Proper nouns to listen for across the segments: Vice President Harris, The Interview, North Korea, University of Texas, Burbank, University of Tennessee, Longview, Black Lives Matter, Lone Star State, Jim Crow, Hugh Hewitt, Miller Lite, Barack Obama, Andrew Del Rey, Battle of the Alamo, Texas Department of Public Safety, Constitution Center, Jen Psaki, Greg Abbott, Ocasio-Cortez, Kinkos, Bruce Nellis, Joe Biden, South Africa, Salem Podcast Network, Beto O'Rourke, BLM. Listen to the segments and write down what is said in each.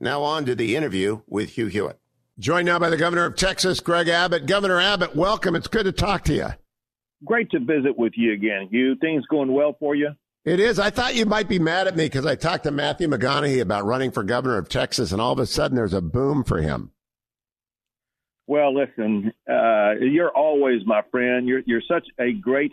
Now on to The Interview with Hugh Hewitt. Joined now by the governor of Texas, Greg Abbott. Governor Abbott, welcome. It's good to talk to you. Great to visit with you again, Hugh. Things going well for you? It is. I thought you might be mad at me because I talked to Matthew McConaughey about running for governor of Texas, and all of a sudden there's a boom for him. Well, listen, you're always my friend. You're such a great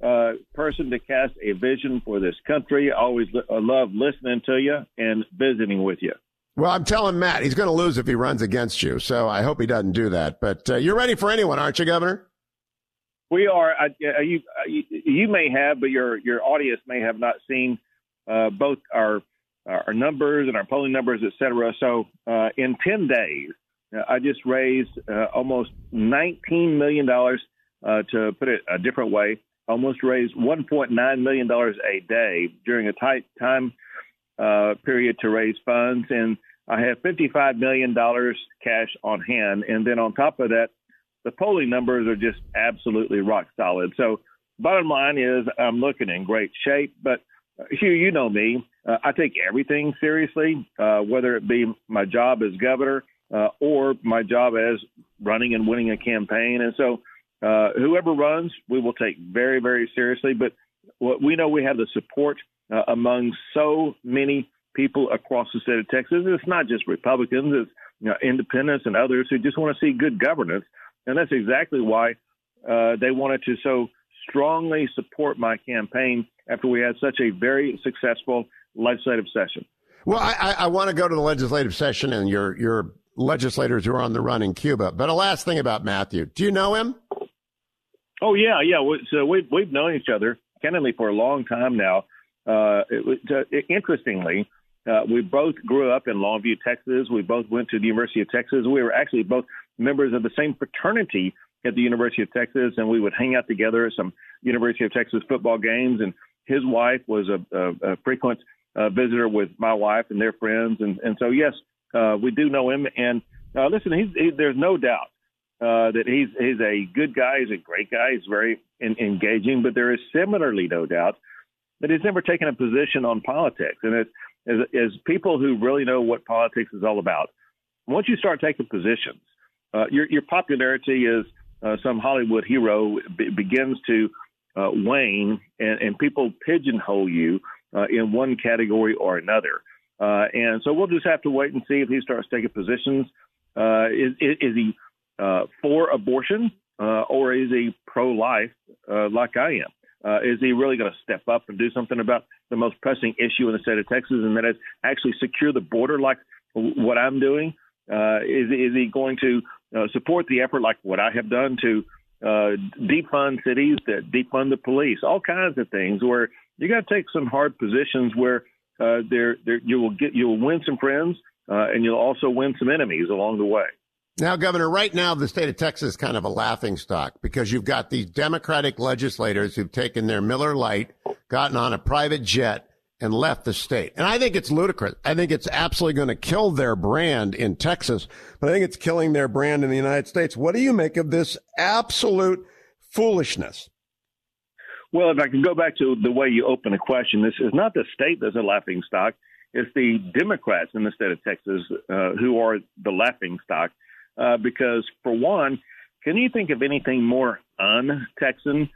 person to cast a vision for this country. I always love listening to you and visiting with you. Well, I'm telling Matt, he's going to lose if he runs against you. So I hope he doesn't do that. But you're ready for anyone, aren't you, Governor? We are. You may have, but your audience may have not seen both our numbers and our polling numbers, et cetera. So in 10 days, I just raised almost $19 million, to put it a different way, almost raised $1.9 million a day during a tight time period to raise funds. And I have $55 million cash on hand. And then on top of that, the polling numbers are just absolutely rock solid. So bottom line is I'm looking in great shape. But Hugh, you know me. I take everything seriously, whether it be my job as governor or my job as running and winning a campaign. And so whoever runs, we will take very, very seriously. But what we know, we have the support among so many people across the state of Texas. It's not just Republicans, it's independents and others who just want to see good governance. And that's exactly why they wanted to so strongly support my campaign after we had such a very successful legislative session. Well, I want to go to the legislative session and your legislators who are on the run in Cuba. But a last thing about Matthew. Do you know him? Oh, yeah. So we've known each other, candidly, for a long time now. Interestingly, we both grew up in Longview, Texas. We both went to the University of Texas. We were actually both members of the same fraternity at the University of Texas, and we would hang out together at some University of Texas football games. And his wife was a frequent visitor with my wife and their friends. And so, yes, we do know him. And listen, there's no doubt that he's a good guy. He's a great guy. He's very engaging. But there is similarly no doubt that he's never taken a position on politics. And as people who really know what politics is all about, once you start taking positions, your popularity as some Hollywood hero begins to wane, and people pigeonhole you in one category or another. And so we'll just have to wait and see if he starts taking positions. Is he for abortion or is he pro-life like I am? Is he really going to step up and do something about the most pressing issue in the state of Texas, and that is actually secure the border like what I'm doing? Is he going to support the effort like what I have done to defund cities, to defund the police, all kinds of things where you got to take some hard positions where you will win some friends and you'll also win some enemies along the way. Now, Governor, right now, the state of Texas is kind of a laughingstock because you've got these Democratic legislators who've taken their Miller Lite, gotten on a private jet, and left the state. And I think it's ludicrous. I think it's absolutely going to kill their brand in Texas, but I think it's killing their brand in the United States. What do you make of this absolute foolishness? Well, if I can go back to the way you open the question, this is not the state that's a laughingstock. It's the Democrats in the state of Texas who are the laughingstock. Because, for one, can you think of anything more un-Texan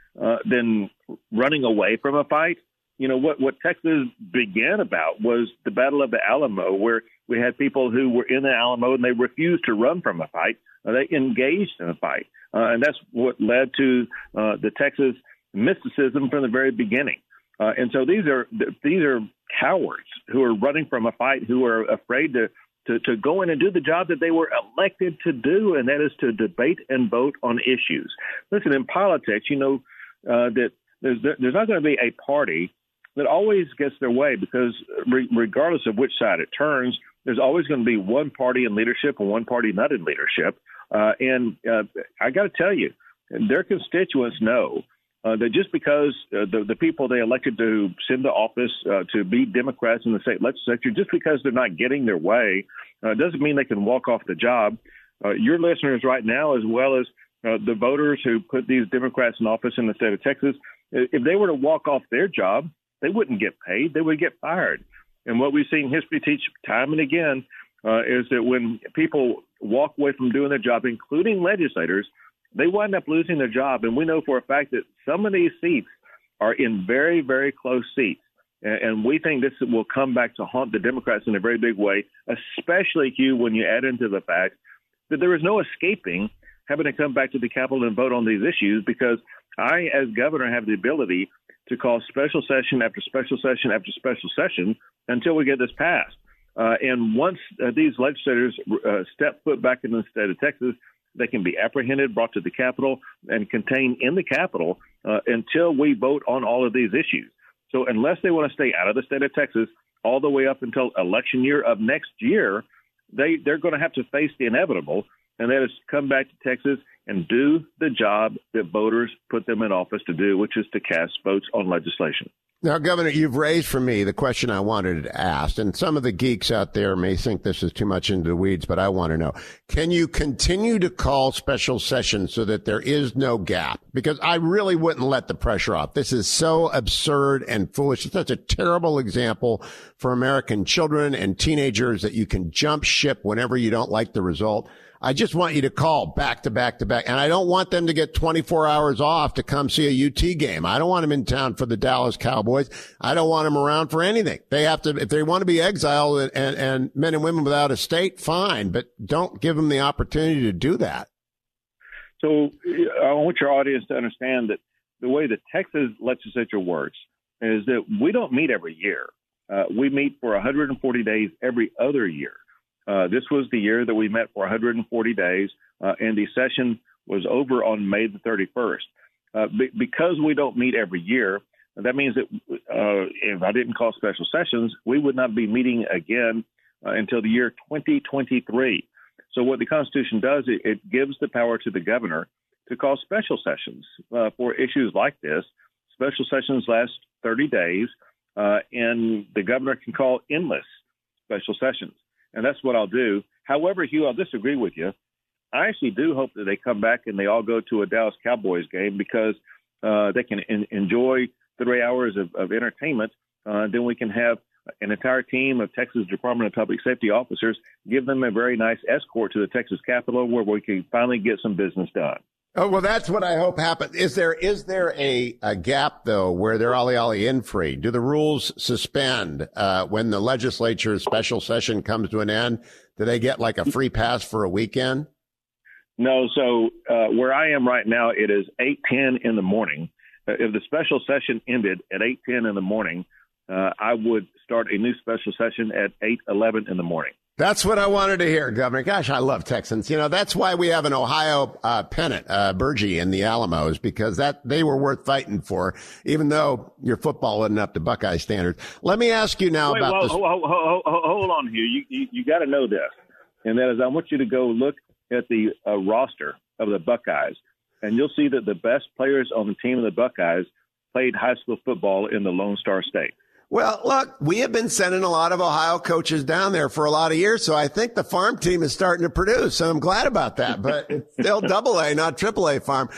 than running away from a fight? you know, what Texas began about was the Battle of the Alamo, where we had people who were in the Alamo and they refused to run from a fight. They engaged in a fight. And that's what led to the Texas mysticism from the very beginning. And so these are cowards who are running from a fight, who are afraid to go in and do the job that they were elected to do, and that is to debate and vote on issues. Listen, in politics, you know that there's not going to be a party that always gets their way, because regardless of which side it turns, there's always going to be one party in leadership and one party not in leadership. And I got to tell you, their constituents know that just because the people they elected to send to office to be Democrats in the state legislature, just because they're not getting their way, doesn't mean they can walk off the job. Your listeners right now, as well as the voters who put these Democrats in office in the state of Texas, if they were to walk off their job, they wouldn't get paid. They would get fired. And what we've seen history teach time and again is that when people walk away from doing their job, including legislators, they wind up losing their job. And we know for a fact that some of these seats are in very, very close seats. And we think this will come back to haunt the Democrats in a very big way, especially, Hugh, when you add into the fact that there is no escaping having to come back to the Capitol and vote on these issues, because I, as governor, have the ability to call special session after special session after special session until we get this passed. And once these legislators step foot back in the state of Texas, they can be apprehended, brought to the Capitol, and contained in the Capitol until we vote on all of these issues. So unless they want to stay out of the state of Texas all the way up until election year of next year, they're going to have to face the inevitable, and that is come back to Texas and do the job that voters put them in office to do, which is to cast votes on legislation. Now, Governor, you've raised for me the question I wanted to ask, and some of the geeks out there may think this is too much into the weeds, but I want to know, can you continue to call special sessions so that there is no gap? Because I really wouldn't let the pressure off. This is so absurd and foolish. It's such a terrible example for American children and teenagers that you can jump ship whenever you don't like the result. I just want you to call back to back to back. And I don't want them to get 24 hours off to come see a UT game. I don't want them in town for the Dallas Cowboys. I don't want them around for anything. They have to, if they want to be exiled and men and women without a state, fine, but don't give them the opportunity to do that. So I want your audience to understand that the way the Texas legislature works is that we don't meet every year. We meet for 140 days every other year. This was the year that we met for 140 days, and the session was over on May the 31st. Because we don't meet every year, that means that if I didn't call special sessions, we would not be meeting again until the year 2023. So what the Constitution does, it gives the power to the governor to call special sessions for issues like this. Special sessions last 30 days, and the governor can call endless special sessions. And that's what I'll do. However, Hugh, I'll disagree with you. I actually do hope that they come back and they all go to a Dallas Cowboys game, because they can enjoy 3 hours of entertainment. Then we can have an entire team of Texas Department of Public Safety officers, give them a very nice escort to the Texas Capitol, where we can finally get some business done. Oh, well, that's what I hope happens. Is there a gap, though, where they're olly in free? Do the rules suspend when the legislature's special session comes to an end? Do they get like a free pass for a weekend? No. So where I am right now, it is 8:10 in the morning. If the special session ended at 8:10 in the morning, I would start a new special session at 8:11 in the morning. That's what I wanted to hear, Governor. Gosh, I love Texans. You know, that's why we have an Ohio pennant, Burgee, in the Alamo, because that they were worth fighting for, even though your football wasn't up to Buckeye standards. Let me ask you now about this. Hold on here. You got to know this, and that is I want you to go look at the roster of the Buckeyes, and you'll see that the best players on the team of the Buckeyes played high school football in the Lone Star State. Well, look, we have been sending a lot of Ohio coaches down there for a lot of years, so I think the farm team is starting to produce. So I'm glad about that, but it's still AA, not AAA farm.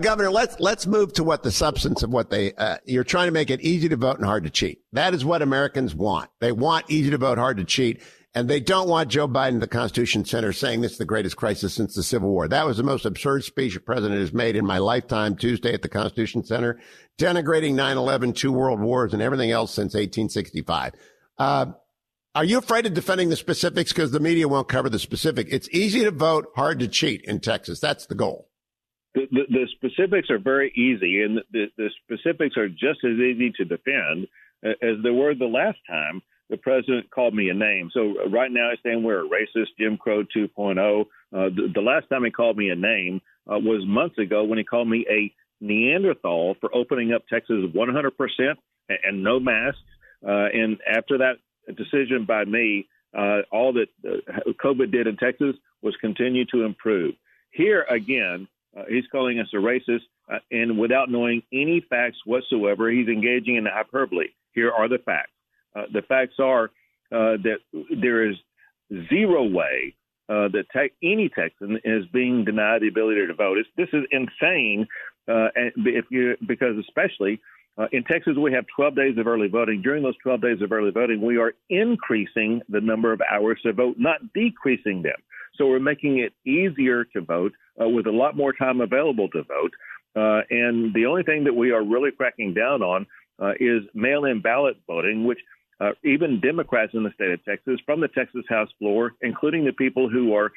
Governor, let's move to what the substance of what they, you're trying to make it easy to vote and hard to cheat. That is what Americans want. They want easy to vote, hard to cheat. And they don't want Joe Biden at the Constitution Center saying this is the greatest crisis since the Civil War. That was the most absurd speech a president has made in my lifetime, Tuesday at the Constitution Center, denigrating 9/11, two world wars, and everything else since 1865. Are you afraid of defending the specifics? Because the media won't cover the specific. It's easy to vote, hard to cheat in Texas. That's the goal. The specifics are very easy, and the specifics are just as easy to defend as they were the last time the president called me a name. So right now he's saying we're a racist, Jim Crow 2.0. The last time he called me a name was months ago when he called me a Neanderthal for opening up Texas 100% and no masks. And after that decision by me, all that COVID did in Texas was continue to improve. Here again, he's calling us a racist, and without knowing any facts whatsoever, he's engaging in hyperbole. Here are the facts. The facts are that there is zero way that any Texan is being denied the ability to vote. This is insane, because especially in Texas, we have 12 days of early voting. During those 12 days of early voting, we are increasing the number of hours to vote, not decreasing them. So we're making it easier to vote with a lot more time available to vote. And the only thing that we are really cracking down on is mail-in ballot voting, which even Democrats in the state of Texas, from the Texas House floor, including the people who are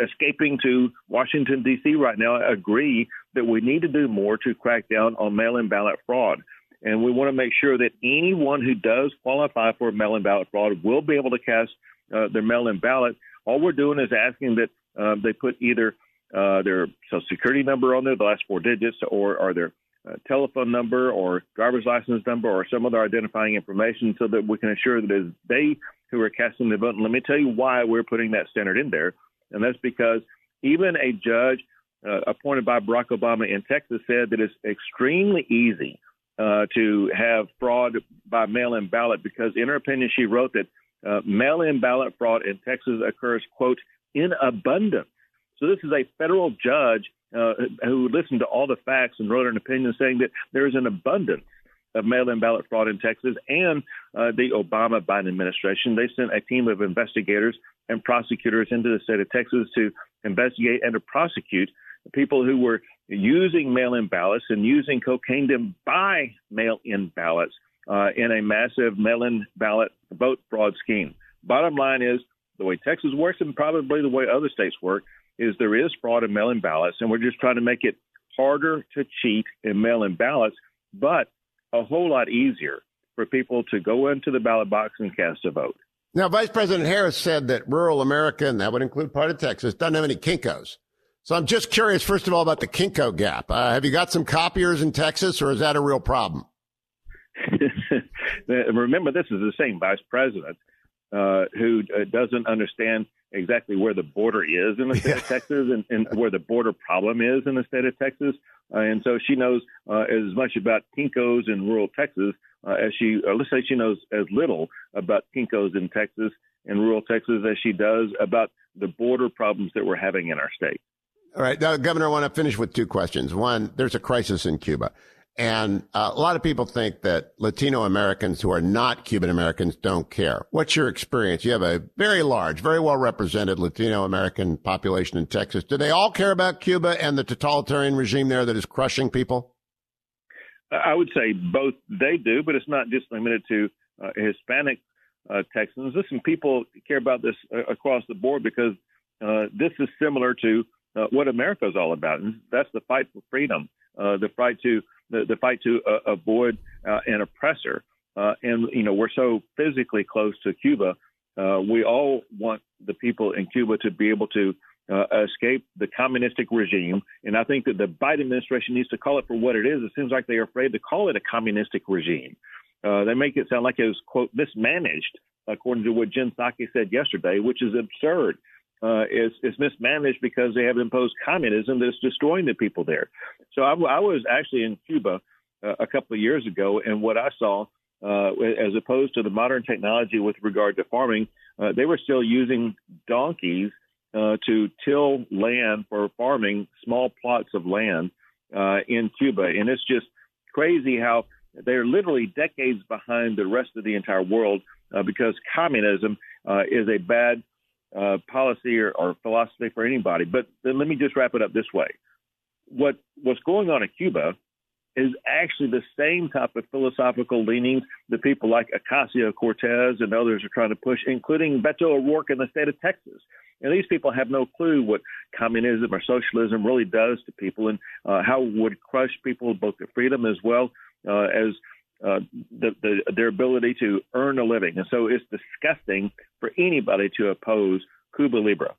escaping to Washington, D.C. right now, agree that we need to do more to crack down on mail-in ballot fraud. And we want to make sure that anyone who does qualify for mail-in ballot fraud will be able to cast their mail-in ballot. All we're doing is asking that they put either their Social Security number on there, the last four digits, or their telephone number or driver's license number or some other identifying information, so that we can ensure that it's they who are casting the vote. And let me tell you why we're putting that standard in there. And that's because even a judge appointed by Barack Obama in Texas said that it's extremely easy to have fraud by mail-in ballot, because in her opinion, she wrote that mail-in ballot fraud in Texas occurs, quote, in abundance. So this is a federal judge who listened to all the facts and wrote an opinion saying that there is an abundance of mail-in ballot fraud in Texas. And the Obama-Biden administration, they sent a team of investigators and prosecutors into the state of Texas to investigate and to prosecute people who were using mail-in ballots and using cocaine to buy mail-in ballots in a massive mail-in ballot vote fraud scheme. Bottom line is, the way Texas works, and probably the way other states work, is there is fraud in mail-in ballots, and we're just trying to make it harder to cheat in mail-in ballots, but a whole lot easier for people to go into the ballot box and cast a vote. Now, Vice President Harris said that rural America, and that would include part of Texas, doesn't have any Kinkos. So I'm just curious, first of all, about the Kinko gap. Have you got some copiers in Texas, or is that a real problem? Remember, this is the same vice president who doesn't understand exactly where the border is in the state of Texas and where the border problem is in the state of Texas. And so she knows as much about Kinkos in rural Texas as she, or let's say she knows as little about Kinkos in Texas and rural Texas as she does about the border problems that we're having in our state. All right. Now, Governor, I want to finish with two questions. One, there's a crisis in Cuba. And a lot of people think that Latino Americans who are not Cuban Americans don't care. What's your experience? You have a very large, very well represented Latino American population in Texas. Do they all care about Cuba and the totalitarian regime there that is crushing people? I would say both they do, but it's not just limited to Hispanic Texans. Listen, people care about this across the board, because this is similar to what America is all about. And that's the fight for freedom, the fight to avoid an oppressor. And, you know, we're so physically close to Cuba. We all want the people in Cuba to be able to escape the communistic regime. And I think that the Biden administration needs to call it for what it is. It seems like they are afraid to call it a communistic regime. They make it sound like it was, quote, mismanaged, according to what Jen Psaki said yesterday, which is absurd. It's mismanaged because they have imposed communism that's destroying the people there. So I was actually in Cuba a couple of years ago, and what I saw, as opposed to the modern technology with regard to farming, they were still using donkeys to till land for farming, small plots of land in Cuba. And it's just crazy how they're literally decades behind the rest of the entire world because communism is a bad policy or philosophy for anybody. But let me just wrap it up this way. What's going on in Cuba is actually the same type of philosophical leanings that people like Ocasio-Cortez and others are trying to push, including Beto O'Rourke in the state of Texas. And these people have no clue what communism or socialism really does to people and how it would crush people, both their freedom as well as their ability to earn a living. And so it's disgusting for anybody to oppose Cuba Libre.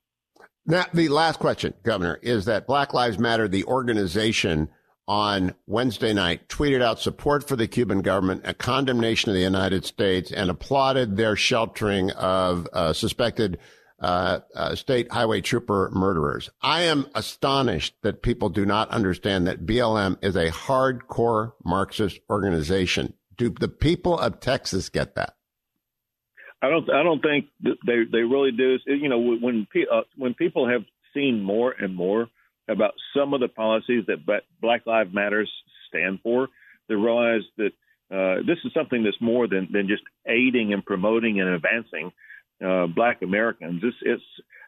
Now, the last question, Governor, is that Black Lives Matter, the organization, on Wednesday night tweeted out support for the Cuban government, a condemnation of the United States, and applauded their sheltering of suspected state highway trooper murderers. I am astonished that people do not understand that BLM is a hardcore Marxist organization. Do the people of Texas get that? I don't think they really do. You know, when people have seen more and more about some of the policies that Black Lives Matter stand for, to realize that this is something that's more than just aiding and promoting and advancing Black Americans. It's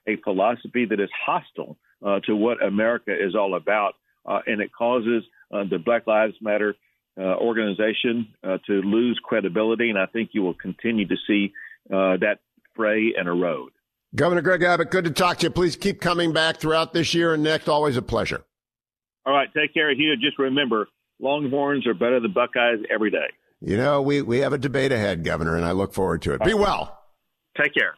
a philosophy that is hostile to what America is all about, and it causes the Black Lives Matter organization to lose credibility, and I think you will continue to see that fray and erode. Governor Greg Abbott, good to talk to you. Please keep coming back throughout this year and next. Always a pleasure. All right. Take care, Hugh. Just remember, Longhorns are better than Buckeyes every day. You know, we have a debate ahead, Governor, and I look forward to it. Be well. Take care.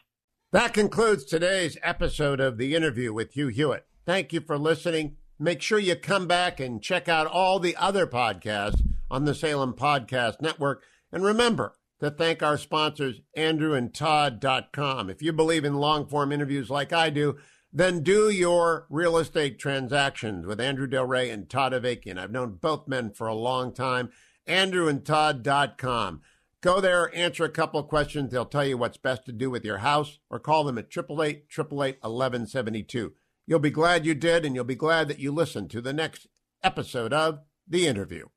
That concludes today's episode of The Interview with Hugh Hewitt. Thank you for listening. Make sure you come back and check out all the other podcasts on the Salem Podcast Network. And remember to thank our sponsors, andrewandtodd.com. If you believe in long-form interviews like I do, then do your real estate transactions with Andrew Del Rey and Todd Avakian. I've known both men for a long time. andrewandtodd.com. Go there, answer a couple of questions. They'll tell you what's best to do with your house, or call them at 888-888-1172. You'll be glad you did, and you'll be glad that you listened to the next episode of The Interview.